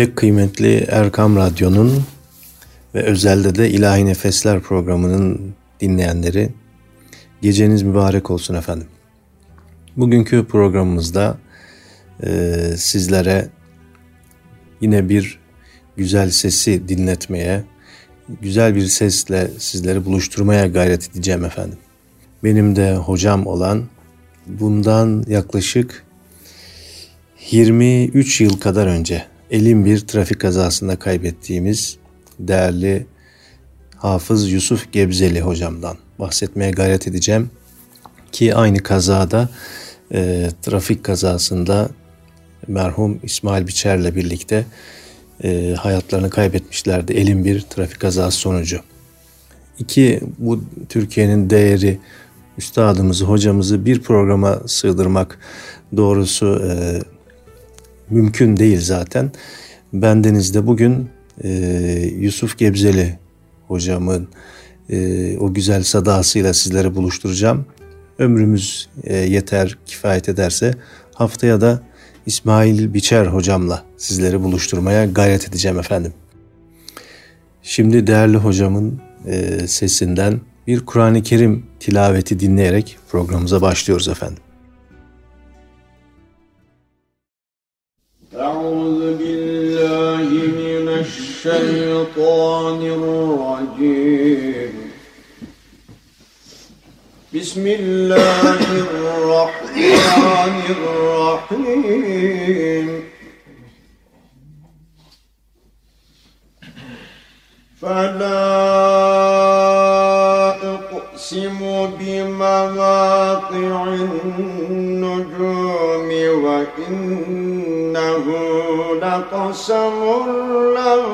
Pek kıymetli Erkam Radyo'nun ve özelde de İlahi Nefesler programının dinleyenleri, geceniz mübarek olsun efendim. Bugünkü programımızda sizlere yine bir güzel sesi dinletmeye, güzel bir sesle sizleri buluşturmaya gayret edeceğim efendim. Benim de hocam olan, bundan yaklaşık 23 yıl kadar önce elim bir trafik kazasında kaybettiğimiz değerli Hafız Yusuf Gebzeli hocamdan bahsetmeye gayret edeceğim. Ki aynı kazada, trafik kazasında merhum İsmail Biçer'le birlikte hayatlarını kaybetmişlerdi elim bir trafik kazası sonucu. Bu Türkiye'nin değeri üstadımızı, hocamızı bir programa sığdırmak doğrusu mümkün değil zaten. Bendenizde bugün Yusuf Gebzeli hocamın o güzel sadasıyla sizlere buluşturacağım. Ömrümüz yeter, kifayet ederse haftaya da İsmail Biçer hocamla sizleri buluşturmaya gayret edeceğim efendim. Şimdi değerli hocamın sesinden bir Kur'an-ı Kerim tilaveti dinleyerek programımıza başlıyoruz efendim. Euzu billahi mineşşeytanirracim. Bismillahirrahmanirrahim. فَلَا أُقْسِمُ بِمَوَاقِعِ النُّجُومِ وَإِنَّهُ لَقَسَمٌ لَوْ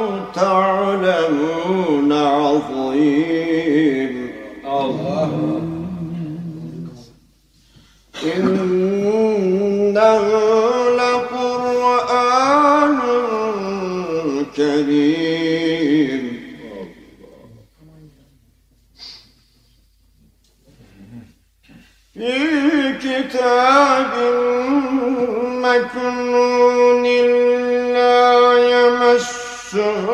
تَعْلَمُونَ عَظِيمٌ الله إِنَّهُ لَقُرْآنٌ كَرِيمٌ في كتاب مكنون لا يمسه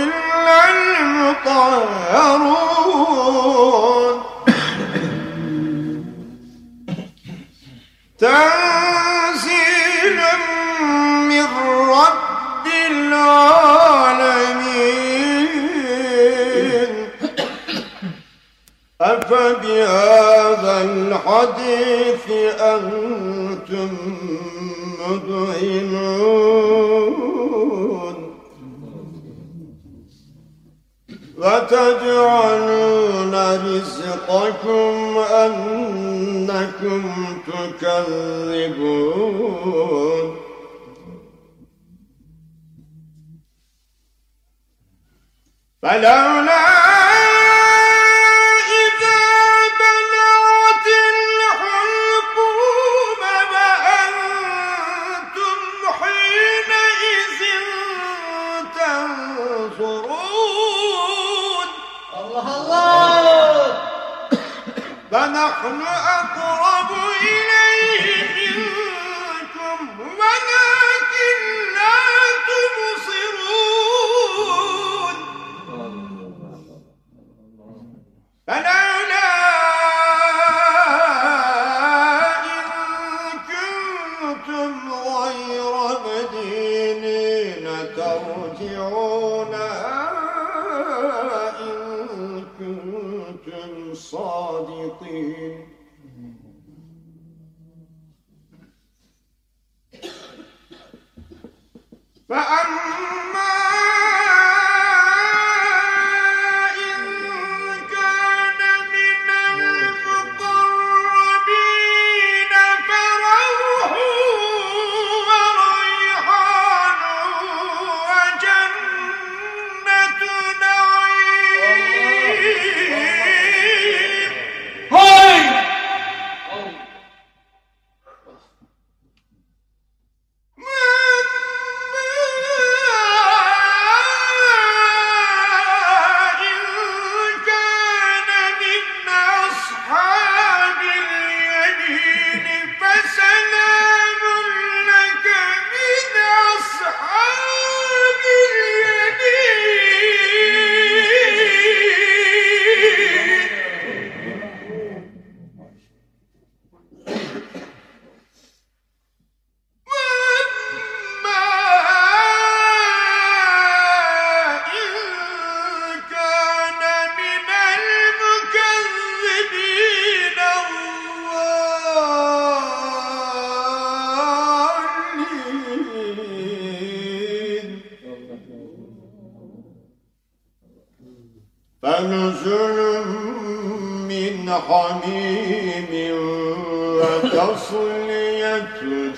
إلا المطهرون تنزيل من رب العالمين أفبهذا الحديث أنتم مدهنون وتجعلون رزقكم أنكم تكذبون فلولا فنحن أقرب إليه منكم ولكن لا تبصرون فلولا إن كنتم غير مدينين ترجعونها إن كنتم صادقين فأما إن كان من المقربين فروح وريحان وجنة نعيم هاي نزل من حميم وتصلية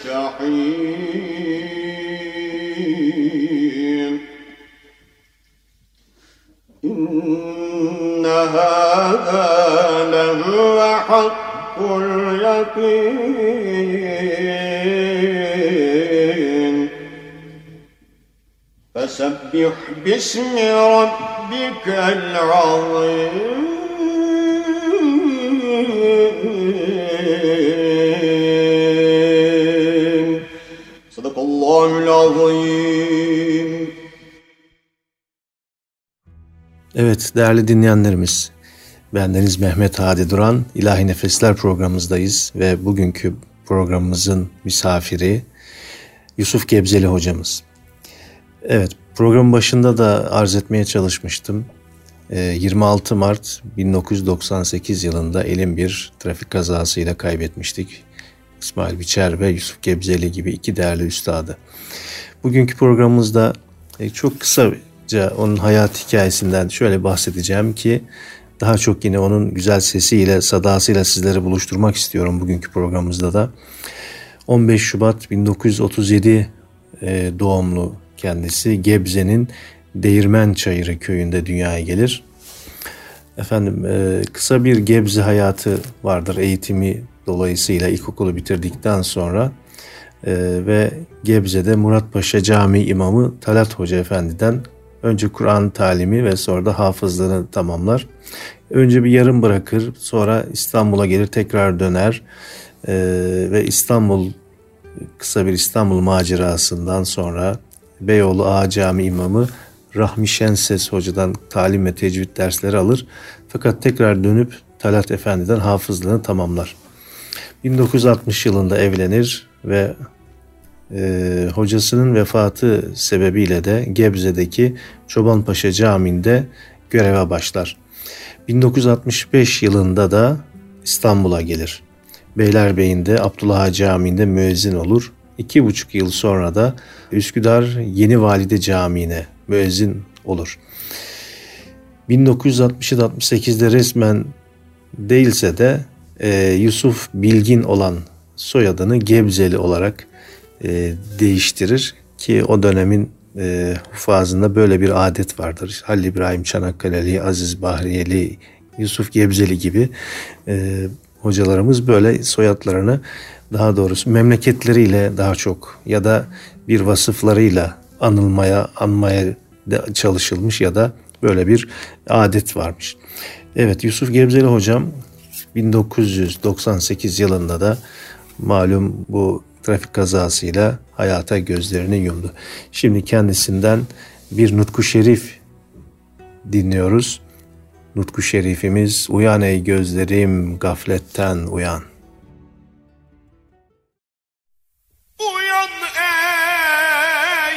جحيم إن هذا لهو حق اليقين فسبح باسم ربك العظيم Evet değerli dinleyenlerimiz, bendeniz Mehmet Adi Duran, İlahi Nefesler programımızdayız ve bugünkü programımızın misafiri Yusuf Gebzeli hocamız. Evet, programın başında da arz etmeye çalışmıştım. 26 Mart 1998 yılında elin bir trafik kazasıyla kaybetmiştik. İsmail Biçer ve Yusuf Gebzeli gibi iki değerli üstadı. Bugünkü programımızda çok kısaca onun hayat hikayesinden şöyle bahsedeceğim ki daha çok yine onun güzel sesiyle, sadasıyla sizleri buluşturmak istiyorum bugünkü programımızda da. 15 Şubat 1937 doğumlu kendisi, Gebze'nin Değirmen Çayırı köyünde dünyaya gelir. Efendim, kısa bir Gebze hayatı vardır, eğitimi dolayısıyla ilkokulu bitirdikten sonra ve Gebze'de Murat Paşa Camii imamı Talat Hoca Efendi'den önce Kur'an talimi ve sonra da hafızlığını tamamlar. Önce bir yarım bırakır, sonra İstanbul'a gelir, tekrar döner ve kısa bir İstanbul macerasından sonra Beyoğlu Ağa Camii imamı Rahmi Şenses hocadan talim ve tecvid dersleri alır. Fakat tekrar dönüp Talat Efendi'den hafızlığını tamamlar. 1960 yılında evlenir ve hocasının vefatı sebebiyle de Gebze'deki Çobanpaşa Camii'nde göreve başlar. 1965 yılında da İstanbul'a gelir. Beylerbeyi'nde Abdullah Ağa Camii'nde müezzin olur. 2,5 yıl sonra da Üsküdar Yeni Valide Camii'ne müezzin olur. 1967-68'de resmen değilse de Yusuf Bilgin olan soyadını Gebzeli olarak değiştirir ki o dönemin hufazında böyle bir adet vardır. Halil İbrahim Çanakkale'li, Aziz Bahriyeli, Yusuf Gebzeli gibi hocalarımız böyle soyadlarını, daha doğrusu memleketleriyle daha çok ya da bir vasıflarıyla anmaya çalışılmış ya da böyle bir adet varmış. Evet, Yusuf Gebzeli hocam 1998 yılında da malum bu trafik kazasıyla hayata gözlerini yumdu. Şimdi kendisinden bir nutku şerif dinliyoruz. Nutku şerifimiz: "Uyan ey gözlerim, gafletten uyan. Uyan ey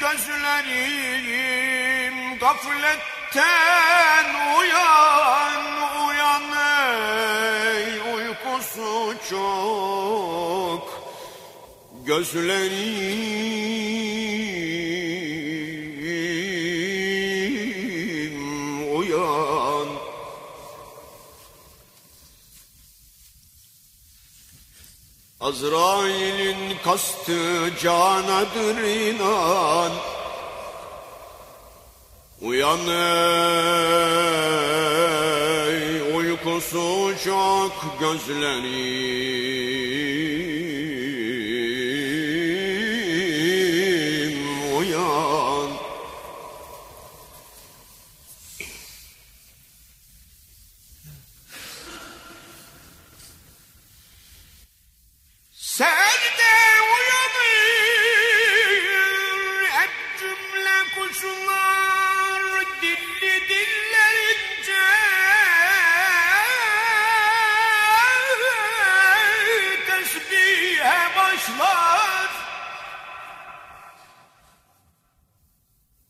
gözlerim, gafletten uyan. Uyan ey uykusu çok gözlerim, uyan. Azrail'in kastı canadır inan. Uyan ey uykusu çok gözlerim, uyan. Serde uyanır hep cümle kuşlar, dilli dillerince tesbihe başlar.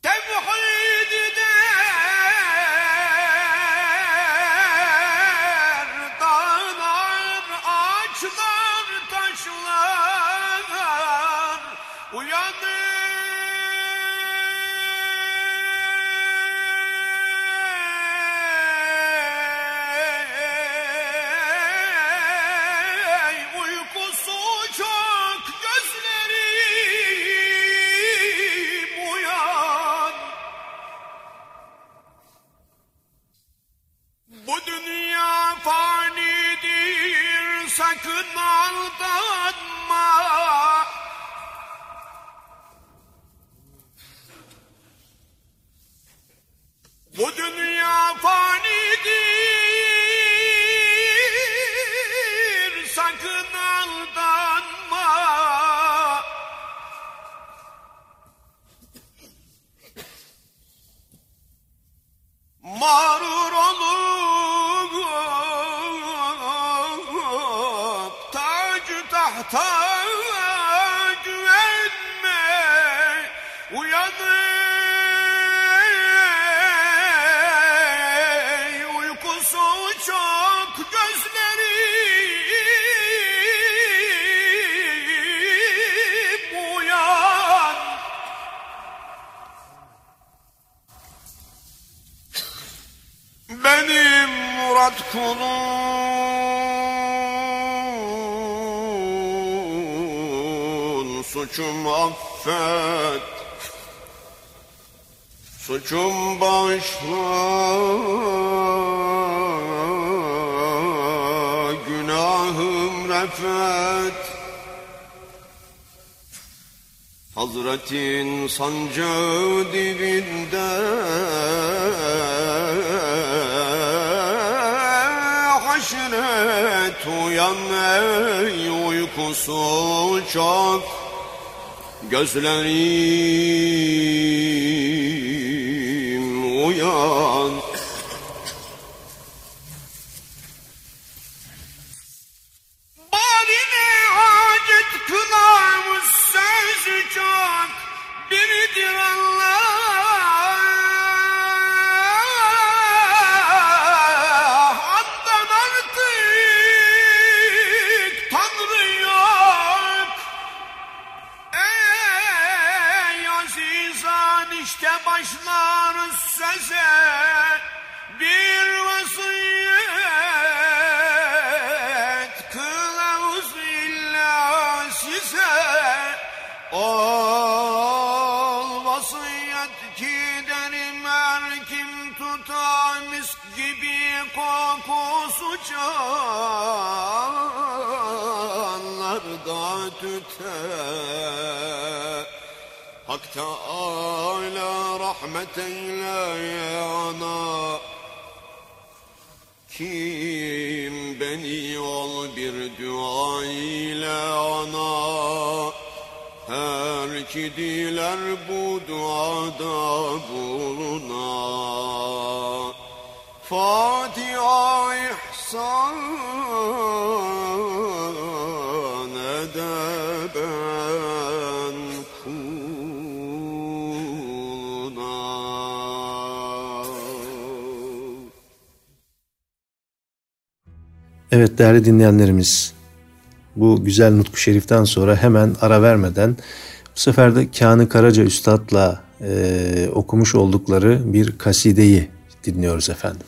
Tevhid eder dağlar, ağaçlar, taşlar. Uyan kulun, suçum affet, suçum bağışla, günahım refet. Hazretin sancağı dibinde haşret uyan, ey uykusu çok gözlerim uyan. Hak Teâlâ rahmet eyle ya ana. Kim beni ol bir dua ile ana. Her ki diler bu duada buluna. Fatiha ihsan ede ben kuluna. Evet değerli dinleyenlerimiz, bu güzel nutku şeriften sonra hemen ara vermeden bu sefer de Kâni Karaca Üstad'la okumuş oldukları bir kasideyi dinliyoruz efendim.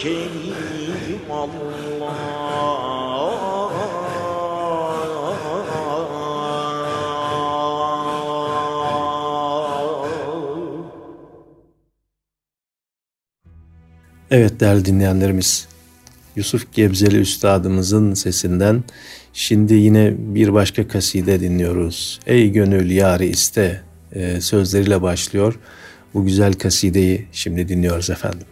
Kerim Allah. Evet değerli dinleyenlerimiz, Yusuf Gebzeli Üstadımızın sesinden şimdi yine bir başka kaside dinliyoruz. Ey gönül yâri iste sözleriyle başlıyor. Bu güzel kasideyi şimdi dinliyoruz efendim.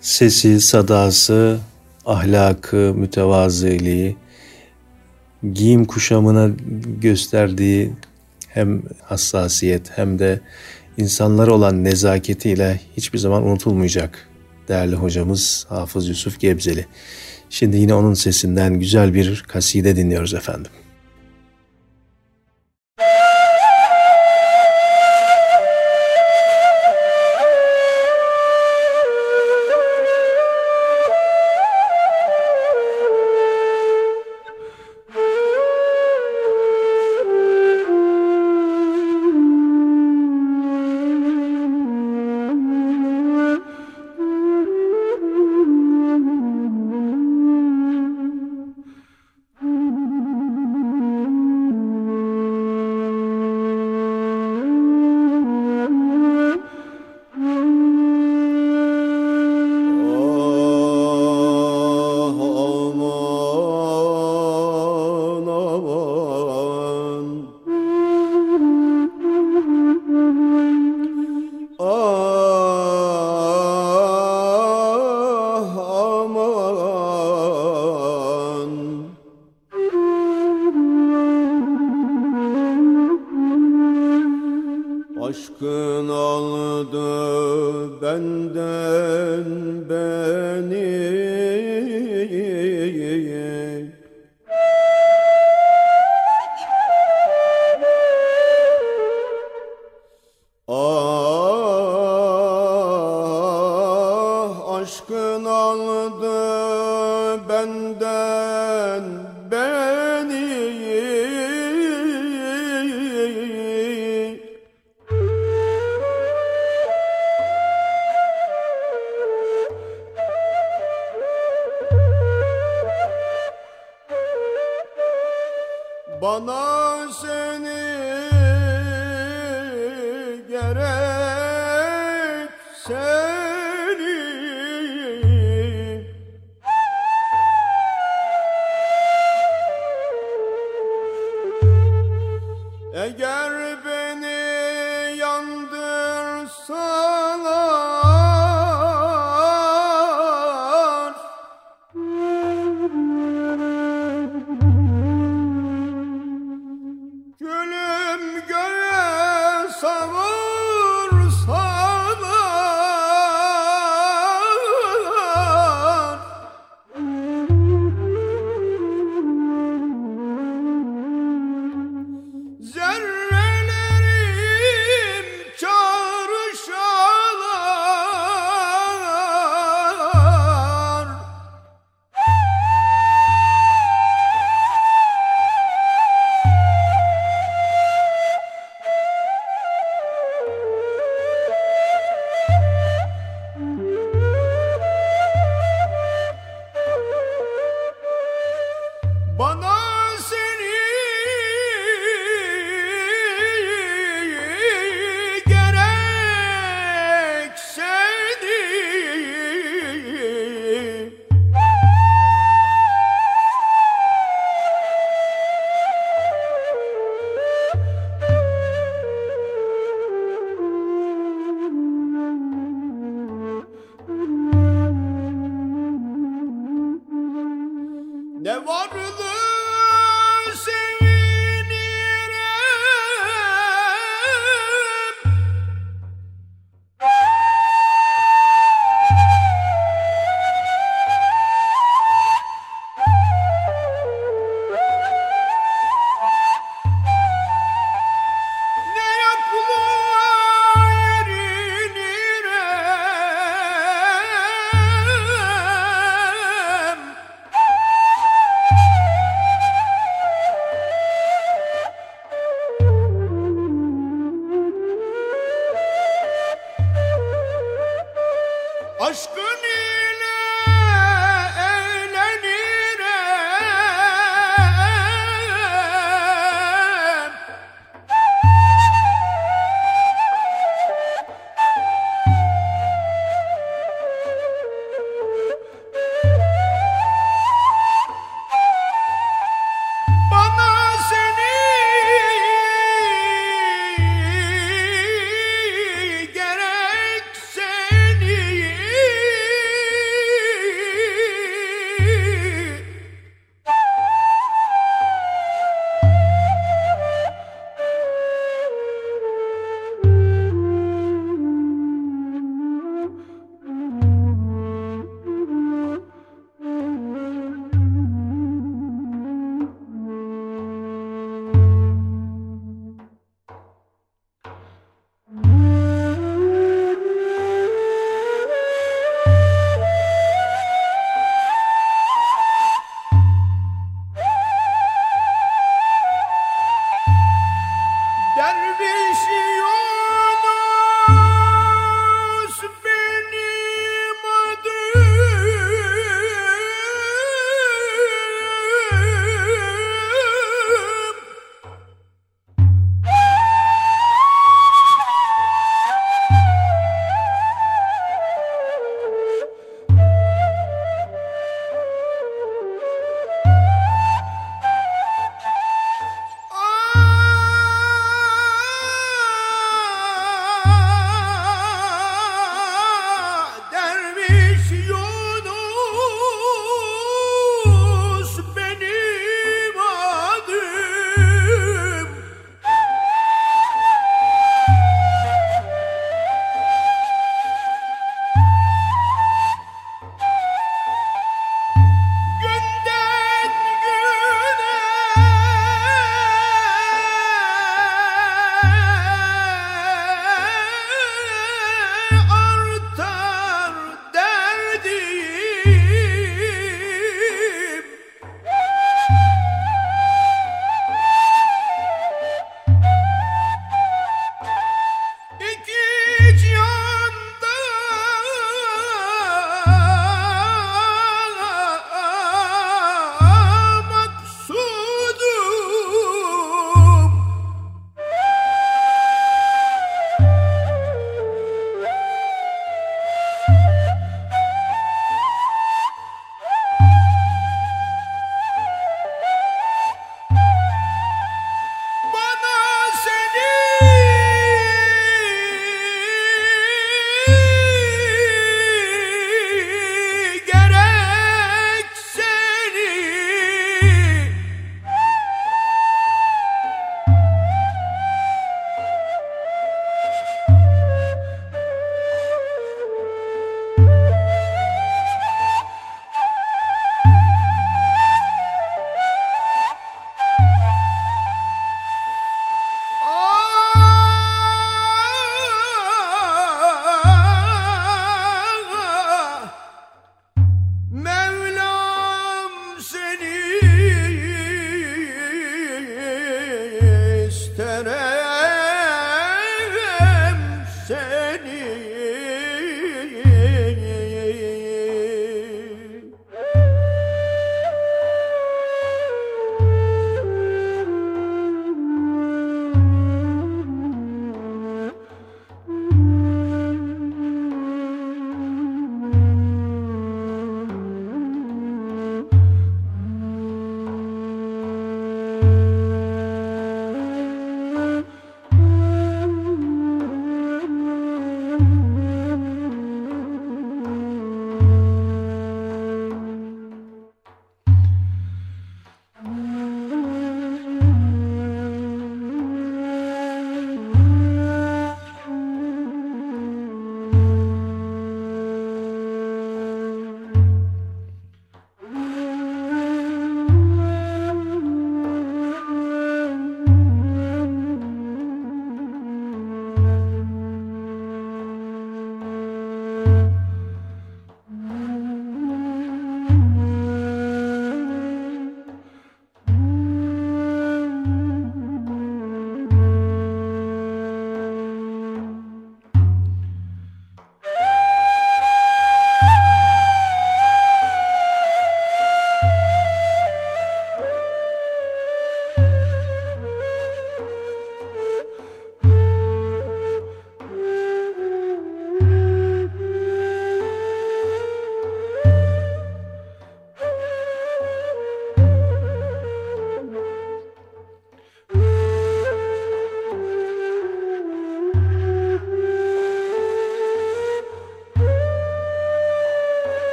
sesi, sadası, ahlakı, mütevaziliği, giyim kuşamına gösterdiği hem hassasiyet hem de insanlara olan nezaketiyle hiçbir zaman unutulmayacak değerli hocamız Hafız Yusuf Gebzeli. Şimdi yine onun sesinden güzel bir kaside dinliyoruz efendim.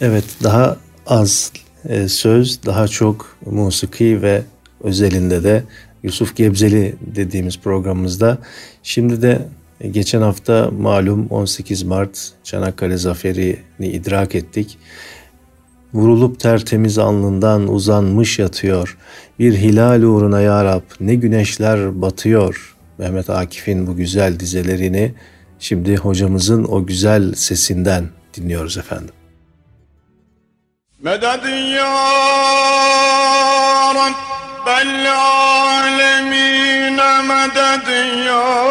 Evet, daha az söz, daha çok musiki ve özelinde de Yusuf Gebzeli dediğimiz programımızda. Şimdi de geçen hafta malum 18 Mart Çanakkale Zaferi'ni idrak ettik. Vurulup tertemiz alnından uzanmış yatıyor. Bir hilal uğruna ya Rab ne güneşler batıyor. Mehmet Akif'in bu güzel dizelerini şimdi hocamızın o güzel sesinden dinliyoruz efendim. Medad ya Rabbel alemin, medad ya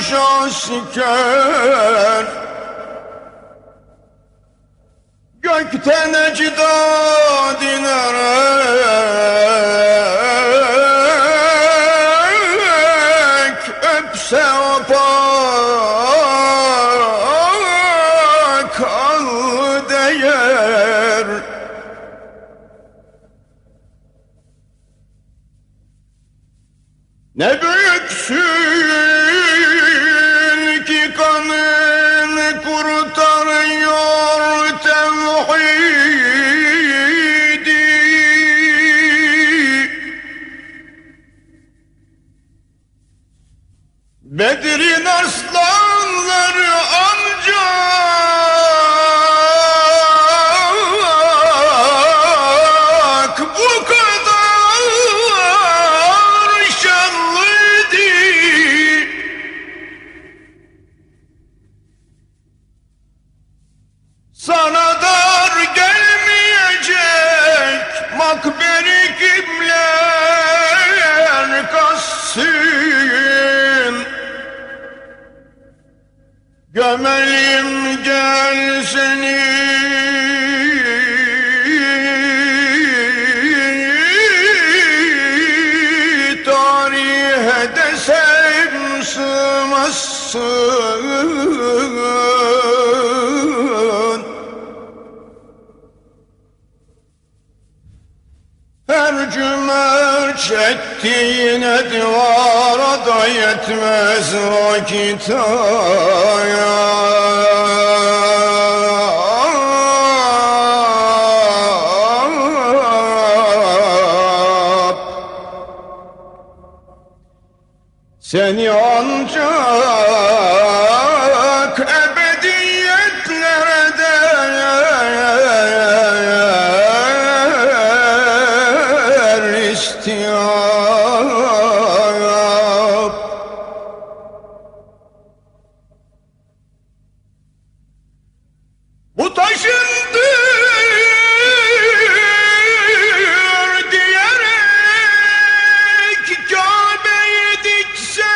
şaşker gökten ecdad inerek öpse apak al değer. Ne büyüksün Bedir'in aslanları ancak bu kadar şanlıydı. Sana dar gelmeyecek makberi kimler kassın. Gömelim gel seni tarihe de sımsımasın. Her cümerç ettiğine divara da yetmez vakit ayar. Seni ancak ebediyetlere değer istiyap. Bu taşındır diyerek Kâbe'yi diksek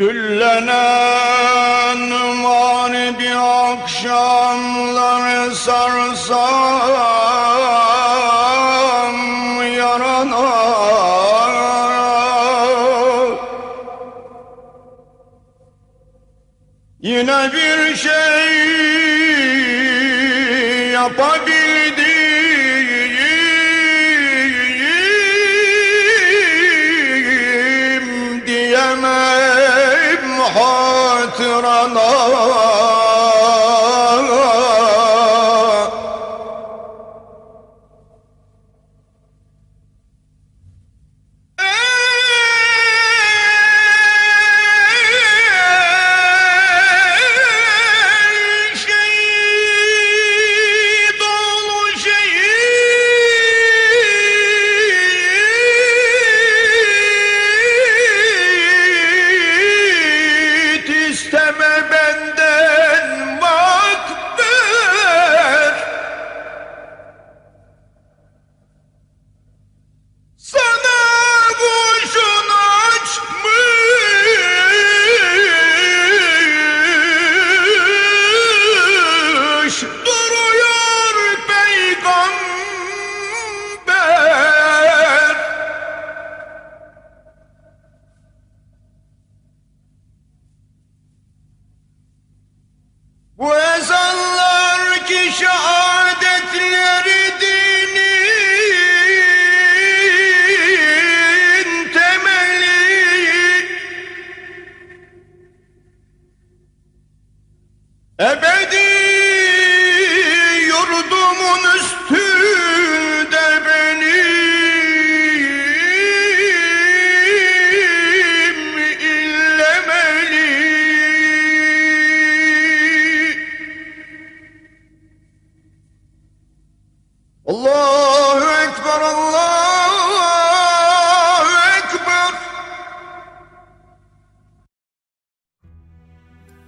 Düllenen numan bir akşamları sarsam yarana yine bir şey yapabildim.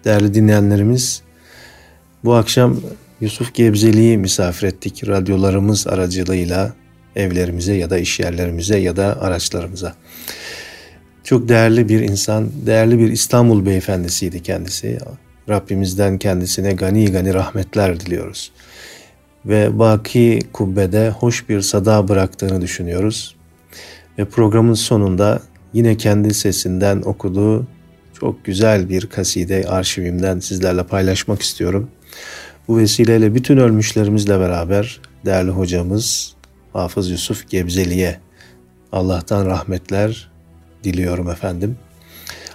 Değerli dinleyenlerimiz, bu akşam Yusuf Gebzeli'yi misafir ettik radyolarımız aracılığıyla evlerimize ya da iş yerlerimize ya da araçlarımıza. Çok değerli bir insan, değerli bir İstanbul beyefendisiydi kendisi. Rabbimizden kendisine gani gani rahmetler diliyoruz. Ve baki kubbede hoş bir sada bıraktığını düşünüyoruz. Ve programın sonunda yine kendi sesinden okuduğu çok güzel bir kaside arşivimden sizlerle paylaşmak istiyorum. Bu vesileyle bütün ölmüşlerimizle beraber değerli hocamız Hafız Yusuf Gebzeli'ye Allah'tan rahmetler diliyorum efendim.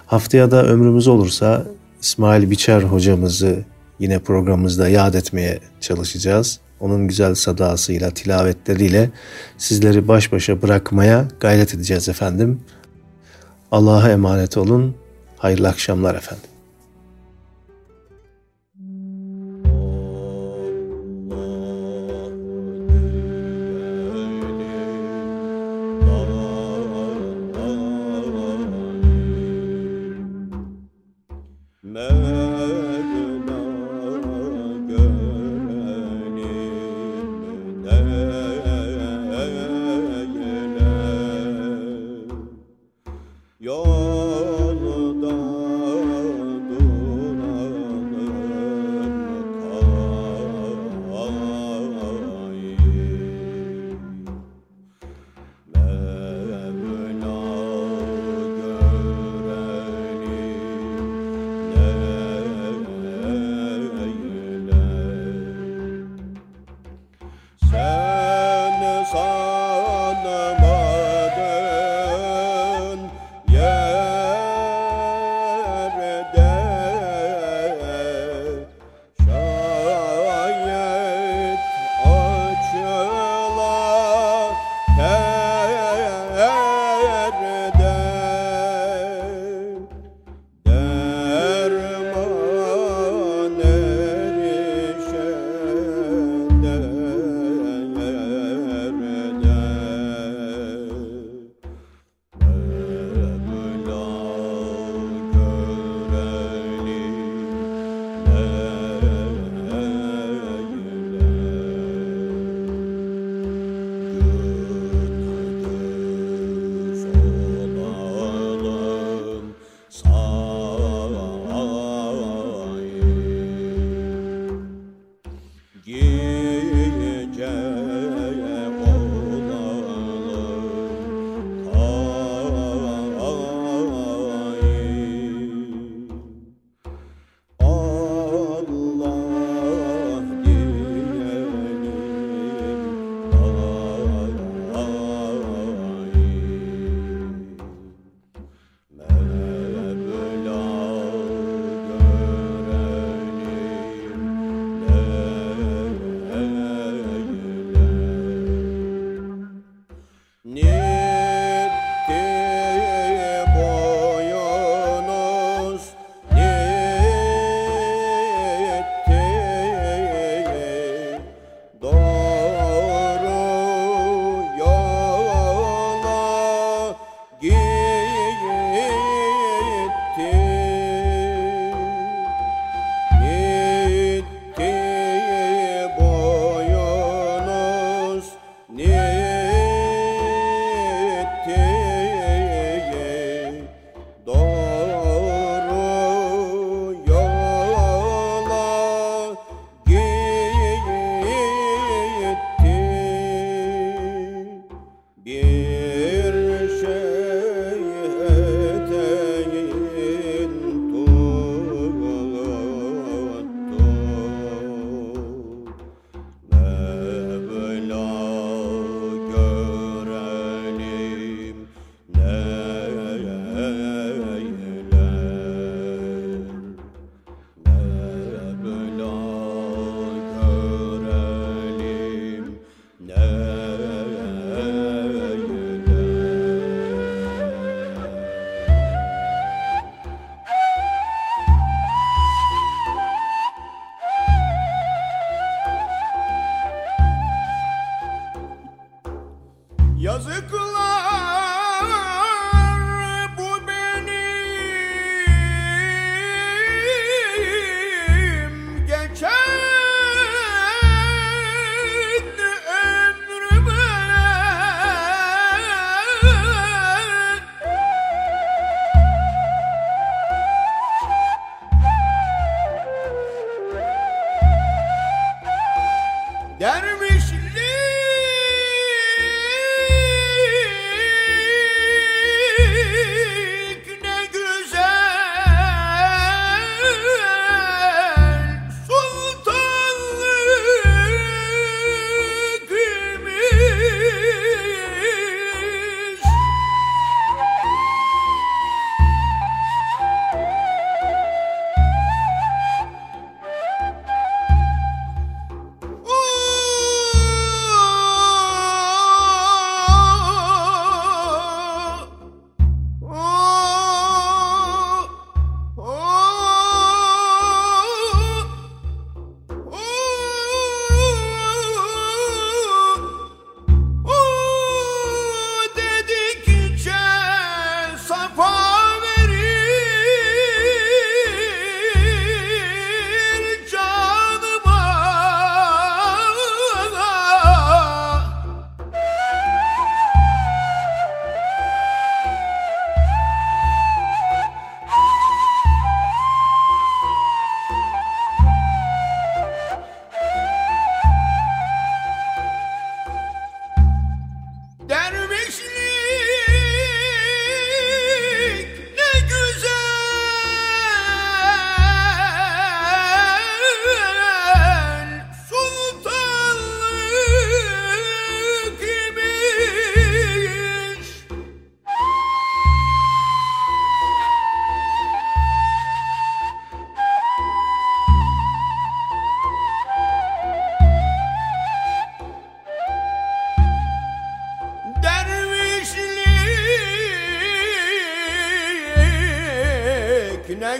Haftaya da ömrümüz olursa İsmail Biçer hocamızı yine programımızda yad etmeye çalışacağız. Onun güzel sadasıyla, tilavetleriyle sizleri baş başa bırakmaya gayret edeceğiz efendim. Allah'a emanet olun. Hayırlı akşamlar efendim. Oh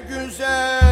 Güzel.